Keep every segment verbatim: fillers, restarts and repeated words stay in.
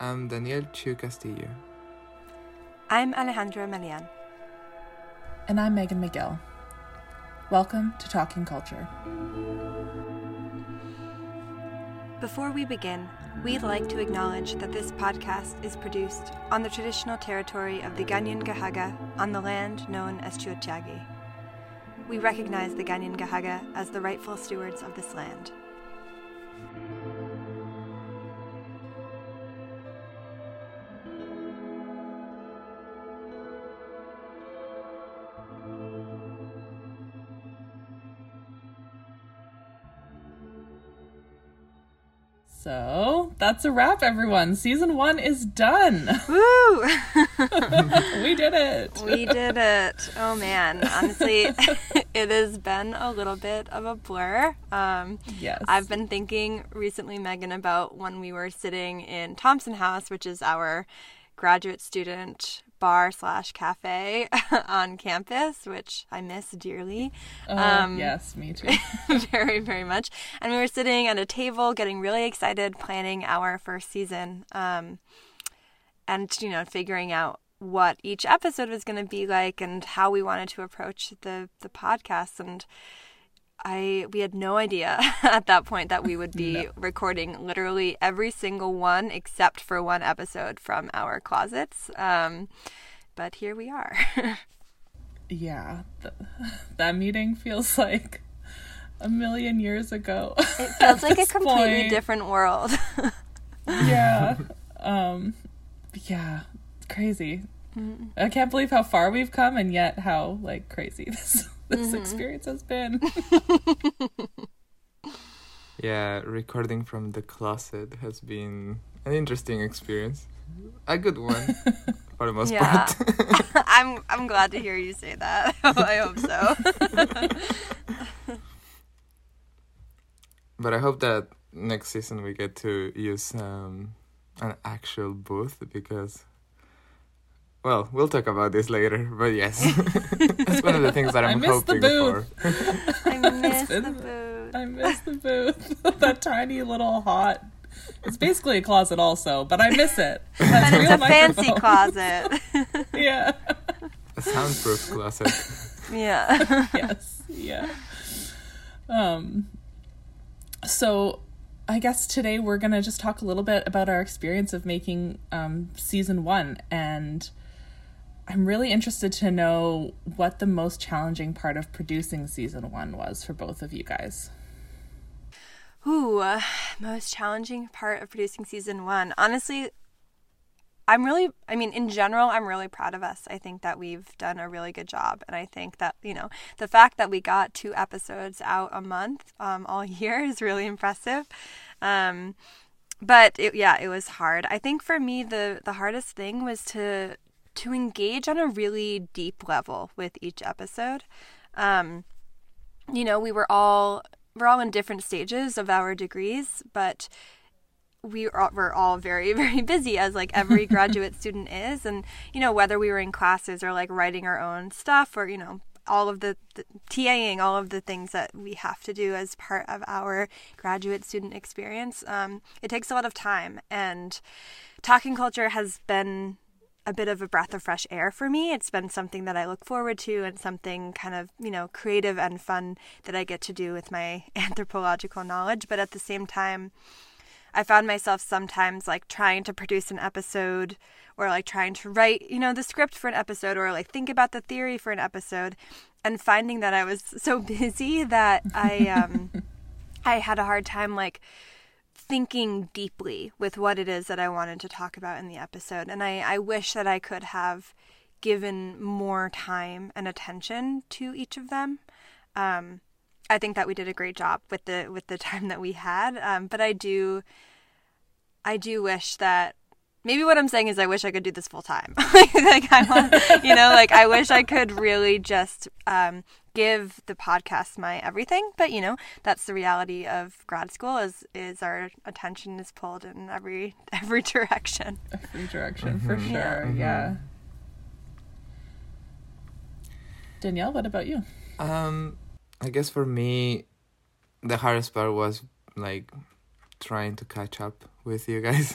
I'm Daniel Chu Castillo. I'm Alejandra Melian. And I'm Meghan McGill. Welcome to Talking Culture. Before we begin, we'd like to acknowledge that this podcast is produced on the traditional territory of the Ganyengahaga on the land known as Chuochagi. We recognize the Ganyengahaga as the rightful stewards of this land. So that's a wrap, everyone. Season one is done. Woo! We did it. We did it. Oh, man. Honestly, it has been a little bit of a blur. Um, yes. I've been thinking recently, Meghan, about when we were sitting in Thompson House, which is our graduate student bar slash cafe on campus, which I miss dearly. Oh, um, yes, me too. Very, very much. And we were sitting at a table getting really excited, planning our first season, um, and, you know, figuring out what each episode was going to be like and how we wanted to approach the, the podcast. And I we had no idea at that point that we would be no. recording literally every single one except for one episode from our closets. Um, but here we are. Yeah. Th- that meeting feels like a million years ago. It feels like a completely point. different world. Yeah. Um, yeah. Crazy. Mm-hmm. I can't believe how far we've come and yet how, like, crazy this This mm-hmm. experience has been. Yeah, recording from the closet has been an interesting experience. A good one, for the most yeah. part. I'm I'm glad to hear you say that. I hope so. But I hope that next season we get to use um, an actual booth because... Well, we'll talk about this later, but yes. That's one of the things that I'm hoping for. I miss the booth. I miss the booth. That tiny little hot... It's basically a closet also, but I miss it. That's and it's a microphone. Fancy closet. Yeah. A soundproof closet. Yeah. Yes, yeah. Um. So... I guess today we're going to just talk a little bit about our experience of making um, season one. And I'm really interested to know what the most challenging part of producing season one was for both of you guys. Ooh, uh, most challenging part of producing season one. Honestly, I'm really, I mean, in general, I'm really proud of us. I think that we've done a really good job. And I think that, you know, the fact that we got two episodes out a month um, all year is really impressive. Um, but it, yeah, it was hard. I think for me, the, the hardest thing was to, to engage on a really deep level with each episode. Um, you know, we were all, we're all in different stages of our degrees, but we were all very, very busy, as like every graduate student is. And, you know, whether we were in classes or like writing our own stuff or, you know, all of the, the TAing, all of the things that we have to do as part of our graduate student experience, um, it takes a lot of time. And Talking Culture has been a bit of a breath of fresh air for me. It's been something that I look forward to and something kind of, you know, creative and fun that I get to do with my anthropological knowledge. But at the same time, I found myself sometimes like trying to produce an episode or like trying to write, you know, the script for an episode or like think about the theory for an episode and finding that I was so busy that I um, I had a hard time like thinking deeply with what it is that I wanted to talk about in the episode. And I, I wish that I could have given more time and attention to each of them. Um I think that we did a great job with the with the time that we had, um, but I do, I do wish that maybe what I'm saying is I wish I could do this full time. like, like I want, you know, like I wish I could really just um, give the podcast my everything. But you know, that's the reality of grad school is is our attention is pulled in every every direction. Every direction, mm-hmm. for sure. Yeah. Mm-hmm. yeah. Danielle, what about you? Um. I guess for me, the hardest part was, like, trying to catch up with you guys.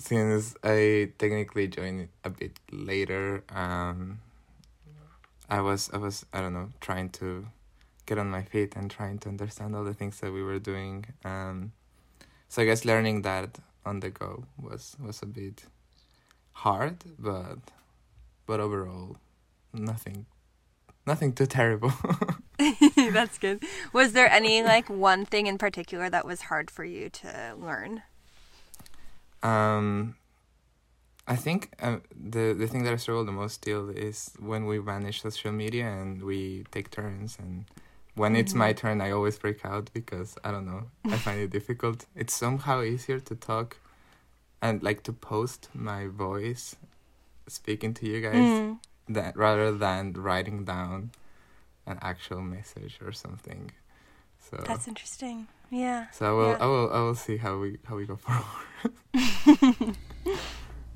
since I technically joined a bit later, um, I was, I was, I don't know, trying to get on my feet and trying to understand all the things that we were doing. Um, so I guess learning that on the go was, was a bit hard, but but overall, nothing, nothing too terrible. That's good. Was there any, like, one thing in particular that was hard for you to learn? Um, I think uh, the the thing that I struggle the most still is when we manage social media and we take turns. And when mm-hmm. it's my turn, I always freak out because, I don't know, I find it difficult. It's somehow easier to talk and, like, to post my voice speaking to you guys mm. that rather than writing down an actual message or something. So that's interesting. Yeah. So I will, yeah. I will, I will see how we how we go forward.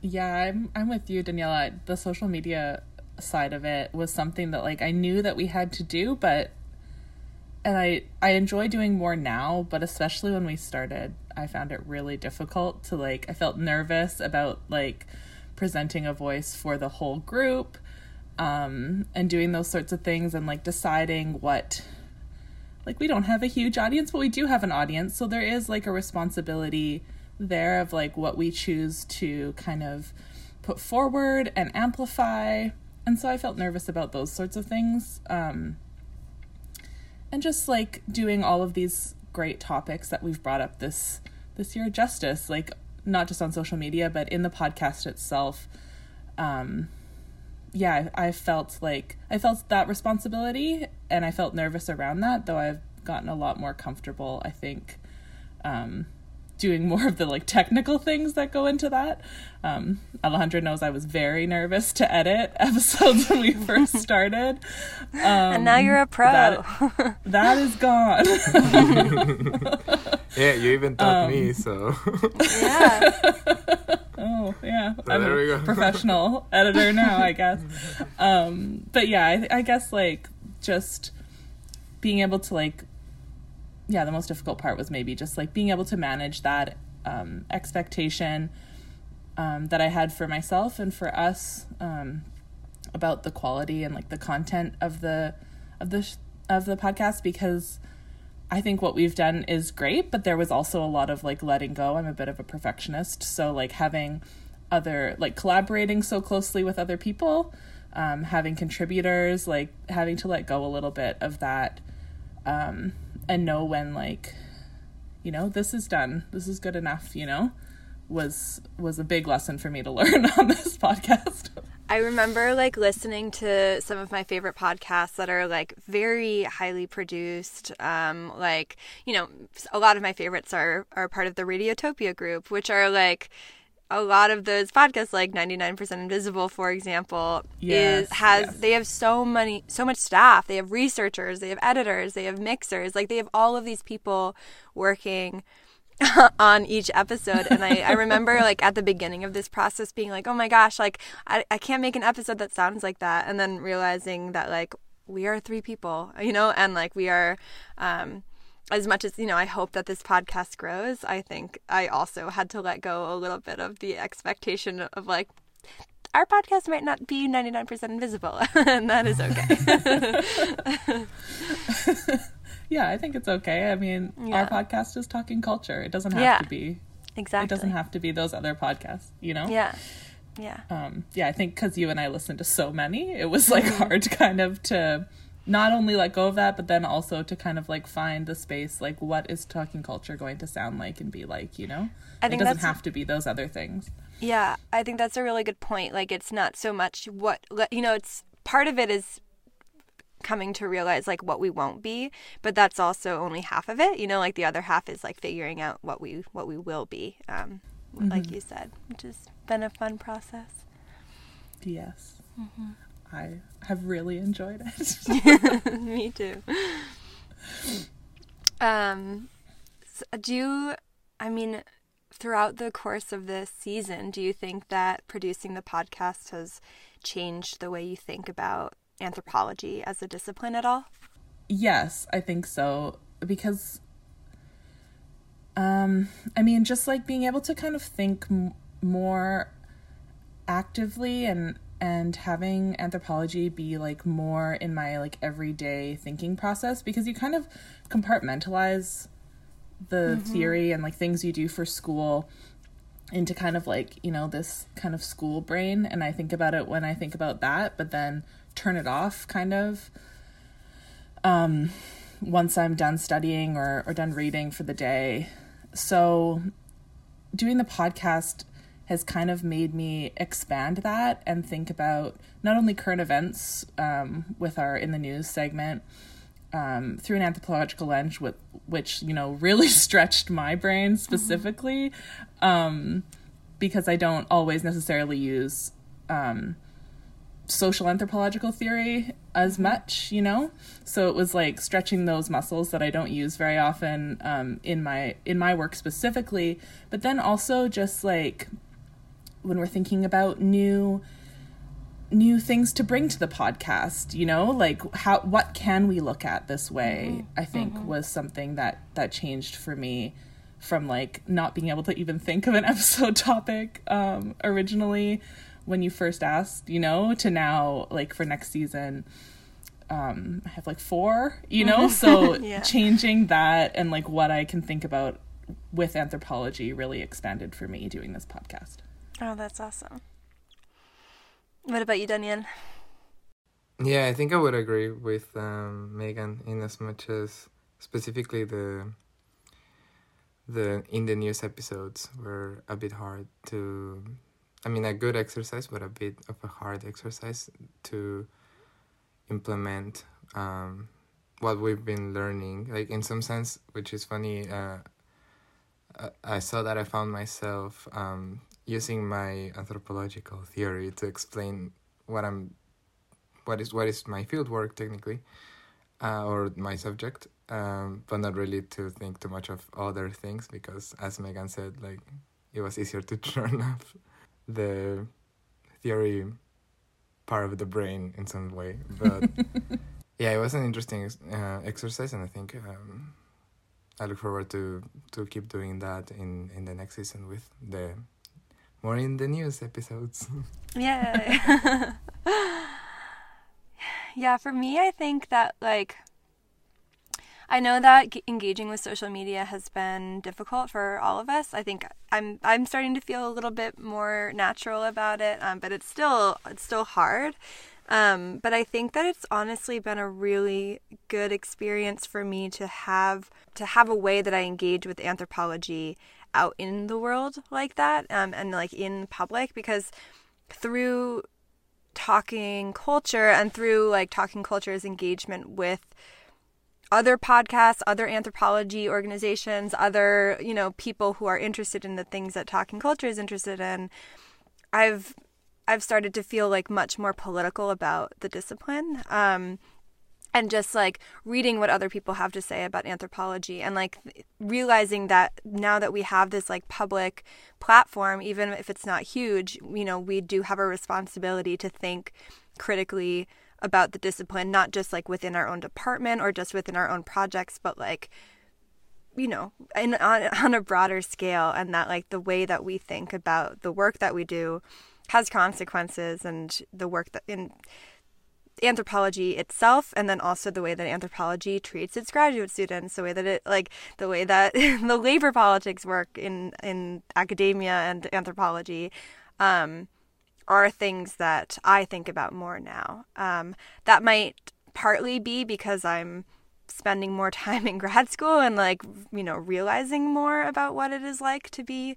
Yeah, I'm I'm with you, Daniela. The social media side of it was something that, like, I knew that we had to do, but and I I enjoy doing more now, but especially when we started, I found it really difficult to, like, I felt nervous about, like, presenting a voice for the whole group, um, and doing those sorts of things, and, like, deciding what, like, we don't have a huge audience, but we do have an audience, so there is, like, a responsibility there of, like, what we choose to kind of put forward and amplify. And so I felt nervous about those sorts of things, um, and just, like, doing all of these great topics that we've brought up this this year, justice, like, not just on social media, but in the podcast itself. Um, yeah, I, I felt like I felt that responsibility, and I felt nervous around that, though I've gotten a lot more comfortable, I think, um, doing more of the, like, technical things that go into that. Um, Alejandra knows I was very nervous to edit episodes when we first started. Um, and now you're a pro. That, that is gone. Yeah, you even taught um, me, so. Yeah. Oh, yeah. So I'm there we go. A professional editor now, I guess. Um, but yeah, I, I guess, like, just being able to, like, yeah, the most difficult part was maybe just, like, being able to manage that um, expectation um, that I had for myself and for us um, about the quality and, like, the content of the of the sh- of the podcast, because I think what we've done is great, but there was also a lot of, like, letting go. I'm a bit of a perfectionist, so, like, having other, like, collaborating so closely with other people, um, having contributors, like, having to let go a little bit of that, um, and know when, like, you know, this is done, this is good enough, you know, was was a big lesson for me to learn on this podcast. I remember, like, listening to some of my favorite podcasts that are, like, very highly produced. Um, like, you know, a lot of my favorites are, are part of the Radiotopia group, which are, like, a lot of those podcasts, like ninety-nine percent Invisible, for example, yes, is has yes. they have so many so much staff. They have researchers, they have editors, they have mixers, like, they have all of these people working on each episode. And I, I remember, like, at the beginning of this process being like, oh my gosh, like, I, I can't make an episode that sounds like that, and then realizing that, like, we are three people, you know, and, like, we are, um, as much as, you know, I hope that this podcast grows, I think I also had to let go a little bit of the expectation of, like, our podcast might not be ninety-nine percent Invisible, and that is okay. Yeah, I think it's okay. I mean, yeah. Our podcast is Talking Culture. It doesn't have yeah, to be. Exactly. It doesn't have to be those other podcasts, you know? Yeah. Yeah. Um, yeah, I think because you and I listened to so many, it was, like, hard to kind of to not only let go of that, but then also to kind of, like, find the space, like, what is Talking Culture going to sound like and be like, you know? I think it doesn't have to be those other things. Yeah, I think that's a really good point. Like, it's not so much what, you know, it's part of it is coming to realize, like, what we won't be, but that's also only half of it, you know, like, the other half is, like, figuring out what we what we will be, um mm-hmm. like you said, which has been a fun process. Yes. Mm-hmm. I have really enjoyed it. Me too. Um so do you I mean throughout the course of this season, do you think that producing the podcast has changed the way you think about anthropology as a discipline at all? Yes, I think so, because um I mean, just, like, being able to kind of think m- more actively and and having anthropology be like more in my like everyday thinking process, because you kind of compartmentalize the mm-hmm. theory and like things you do for school into kind of like, you know, this kind of school brain, and I think about it when I think about that, but then turn it off kind of um once I'm done studying or, or done reading for the day. So doing the podcast has kind of made me expand that and think about not only current events um, with our In the News segment um, through an anthropological lens, with, which, you know, really stretched my brain specifically, mm-hmm. um, because I don't always necessarily use um, social anthropological theory as mm-hmm. much, you know? So it was like stretching those muscles that I don't use very often um, in my in my work specifically, but then also just like, when we're thinking about new new things to bring to the podcast, you know, like how what can we look at this way, mm-hmm. I think mm-hmm. was something that that changed for me from like not being able to even think of an episode topic um, originally when you first asked, you know, to now like for next season, um, I have like four, you know, so yeah. Changing that and like what I can think about with anthropology really expanded for me doing this podcast. Oh, that's awesome. What about you, Daniel? Yeah, I think I would agree with um, Meghan in as much as specifically the the In the News episodes were a bit hard to... I mean, a good exercise, but a bit of a hard exercise to implement um, what we've been learning. Like, in some sense, which is funny, uh, I, I saw that I found myself... Um, using my anthropological theory to explain what I'm, what is what is my field work technically, uh, or my subject, um, but not really to think too much of other things, because as Meghan said, like, it was easier to turn off the theory part of the brain in some way. But yeah, it was an interesting uh, exercise, and I think um, I look forward to to keep doing that in, in the next season with the more In the News episodes. Yeah. Yeah, for me, I think that, like, I know that g- engaging with social media has been difficult for all of us. I think I'm I'm starting to feel a little bit more natural about it, um, but it's still it's still hard. Um, but I think that it's honestly been a really good experience for me to have to have a way that I engage with anthropology out in the world like that, um, and like in public, because through Talking Culture and through like Talking Culture's engagement with other podcasts, other anthropology organizations, other, you know, people who are interested in the things that Talking Culture is interested in, I've I've started to feel like much more political about the discipline, um, and just like reading what other people have to say about anthropology, and like realizing that now that we have this like public platform, even if it's not huge, you know, we do have a responsibility to think critically about the discipline, not just like within our own department or just within our own projects, but like, you know, in, on, on a broader scale, and that like the way that we think about the work that we do has consequences, and the work that in anthropology itself, and then also the way that anthropology treats its graduate students, the way that it like the way that the labor politics work in in academia and anthropology um are things that I think about more now. Um that might partly be because I'm spending more time in grad school and like, you know, realizing more about what it is like to be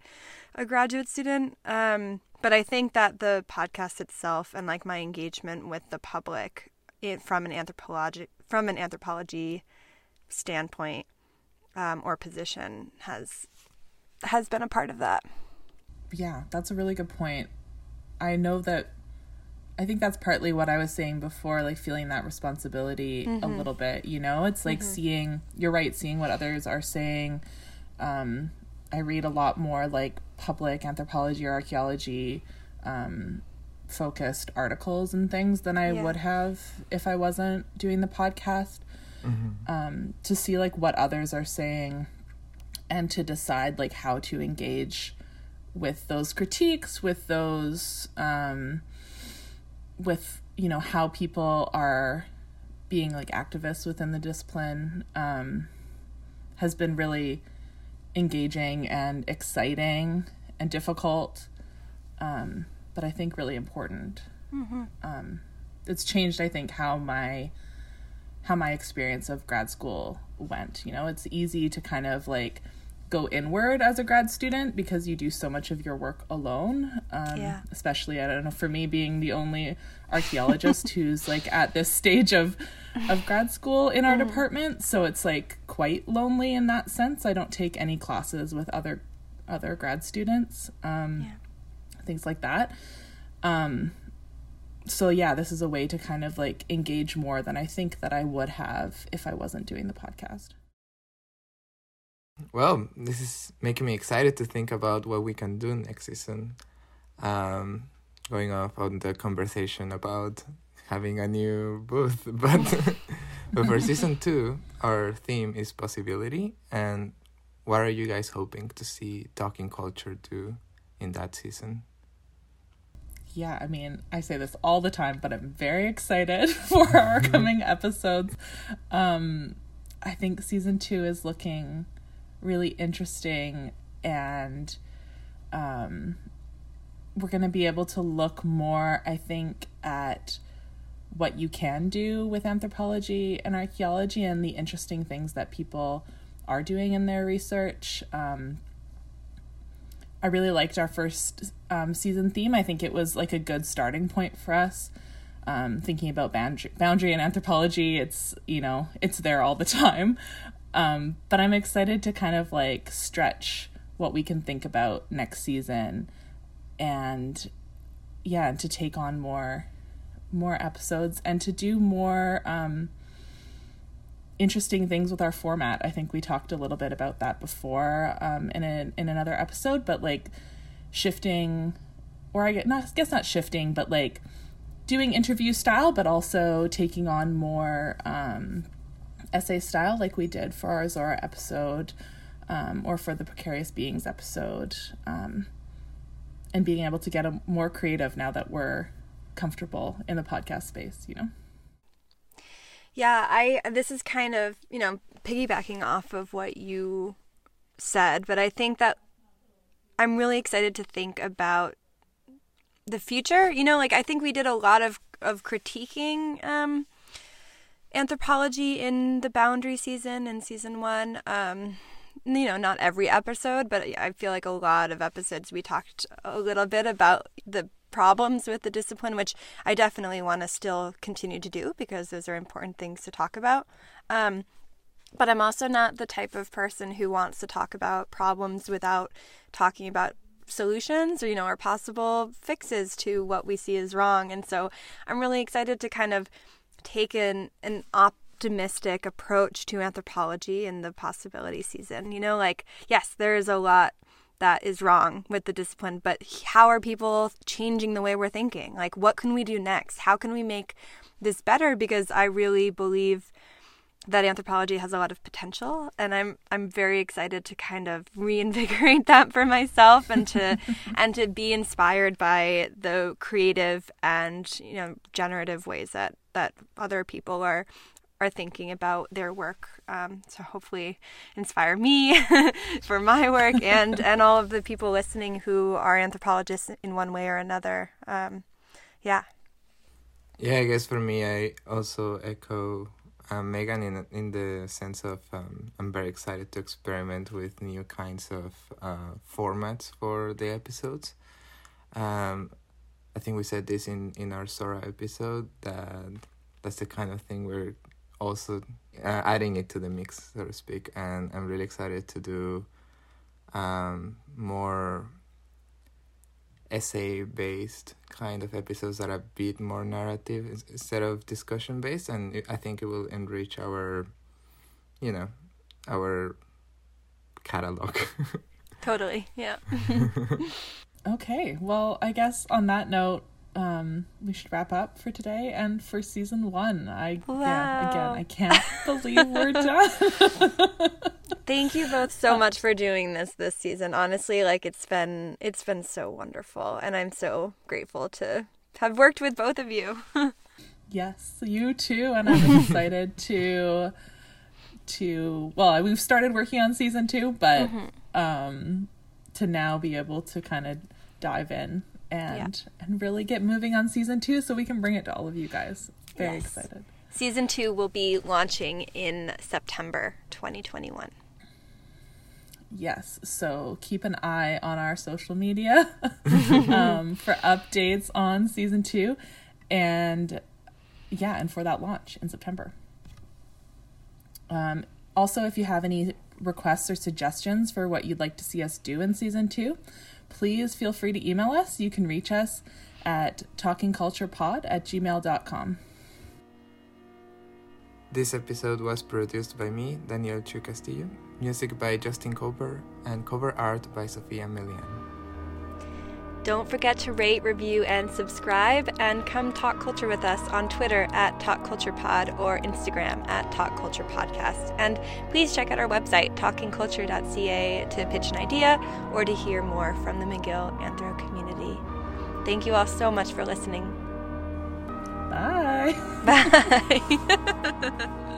a graduate student, um but I think that the podcast itself and like my engagement with the public it, from an anthropology from an anthropology standpoint um, or position has has been a part of that. Yeah, that's a really good point. I know that I think that's partly what I was saying before, like feeling that responsibility mm-hmm. a little bit, you know, it's like mm-hmm. seeing, you're right, seeing what others are saying. Um, I read a lot more like public anthropology or archaeology um, focused articles and things than I yeah. would have if I wasn't doing the podcast, mm-hmm. um, to see like what others are saying and to decide like how to engage with those critiques, with those, um, with, you know, how people are being like activists within the discipline, um, has been really engaging and exciting and difficult, um, but I think really important. Mm-hmm. Um, it's changed, I think, how my how my experience of grad school went. You know, it's easy to kind of like go inward as a grad student because you do so much of your work alone. Um, yeah. Especially, I don't know, for me being the only archaeologist who's like at this stage of, of grad school in our mm. department. So it's like quite lonely in that sense. I don't take any classes with other, other grad students, um, yeah. things like that. Um, so yeah, this is a way to kind of like engage more than I think that I would have if I wasn't doing the podcast. Well, this is making me excited to think about what we can do next season. Um, going off on the conversation about having a new booth. But, but for season two, our theme is possibility. And what are you guys hoping to see Talking Culture do in that season? Yeah, I mean, I say this all the time, but I'm very excited for our coming episodes. Um, I think season two is looking really interesting, and um, we're going to be able to look more, I think, at what you can do with anthropology and archaeology and the interesting things that people are doing in their research. Um, I really liked our first um, season theme. I think it was like a good starting point for us. Um, thinking about boundary, boundary and anthropology, it's, you know, it's there all the time. Um, but I'm excited to kind of like stretch what we can think about next season, and yeah, to take on more, more episodes and to do more, um, interesting things with our format. I think we talked a little bit about that before, um, in a, in another episode, but like shifting, or I guess not, I guess not shifting, but like doing interview style, but also taking on more, um, essay style like we did for our Zora episode, um, or for the Precarious Beings episode, um, and being able to get a, more creative now that we're comfortable in the podcast space, you know? Yeah, I this is kind of, you know, piggybacking off of what you said, but I think that I'm really excited to think about the future. You know, like I think we did a lot of, of critiquing, um, anthropology in the boundary season in season one. Um, you know, not every episode, but I feel like a lot of episodes we talked a little bit about the problems with the discipline, which I definitely want to still continue to do because those are important things to talk about. Um, but I'm also not the type of person who wants to talk about problems without talking about solutions or, you know, or possible fixes to what we see is wrong. And so I'm really excited to kind of take an, an optimistic approach to anthropology in the possibility season. You know, like, yes, there is a lot that is wrong with the discipline, but how are people changing the way we're thinking? Like, what can we do next? How can we make this better? Because I really believe that anthropology has a lot of potential, and I'm I'm very excited to kind of reinvigorate that for myself, and to and to be inspired by the creative and, you know, generative ways that that other people are are thinking about their work. Um, so hopefully inspire me for my work, and and all of the people listening who are anthropologists in one way or another. Um, yeah. Yeah, I guess for me, I also echo Um, Meghan in in the sense of um, I'm very excited to experiment with new kinds of uh, formats for the episodes. Um, I think we said this in, in our Zora episode, that that's the kind of thing we're also uh, adding it to the mix, so to speak. And I'm really excited to do um, more essay-based kind of episodes that are a bit more narrative instead of discussion-based, and I think it will enrich our, you know, our catalog. Totally, yeah. Okay, well, I guess on that note, um, we should wrap up for today and for season one. I wow. yeah, again, I can't believe we're done. Thank you both so much for doing this this season. Honestly, like it's been it's been so wonderful, and I'm so grateful to have worked with both of you. Yes, you too, and I'm excited to to well, we've started working on season two, but mm-hmm. um, to now be able to kind of dive in and yeah. and really get moving on season two so we can bring it to all of you guys. Very yes. excited. Season two will be launching in September twenty twenty-one. Yes, so keep an eye on our social media um, for updates on season two and yeah, and for that launch in September. Um, also, if you have any requests or suggestions for what you'd like to see us do in season two, please feel free to email us. You can reach us at talking culture pod at gmail dot com. This episode was produced by me, Daniel Chu Castillo, music by Justin Cooper, and cover art by Sophia Millian. Don't forget to rate, review, and subscribe, and come talk culture with us on Twitter at TalkCulturePod or Instagram at TalkCulturePodcast. And please check out our website, talking culture dot c a, to pitch an idea or to hear more from the McGill Anthro community. Thank you all so much for listening. Bye. Bye.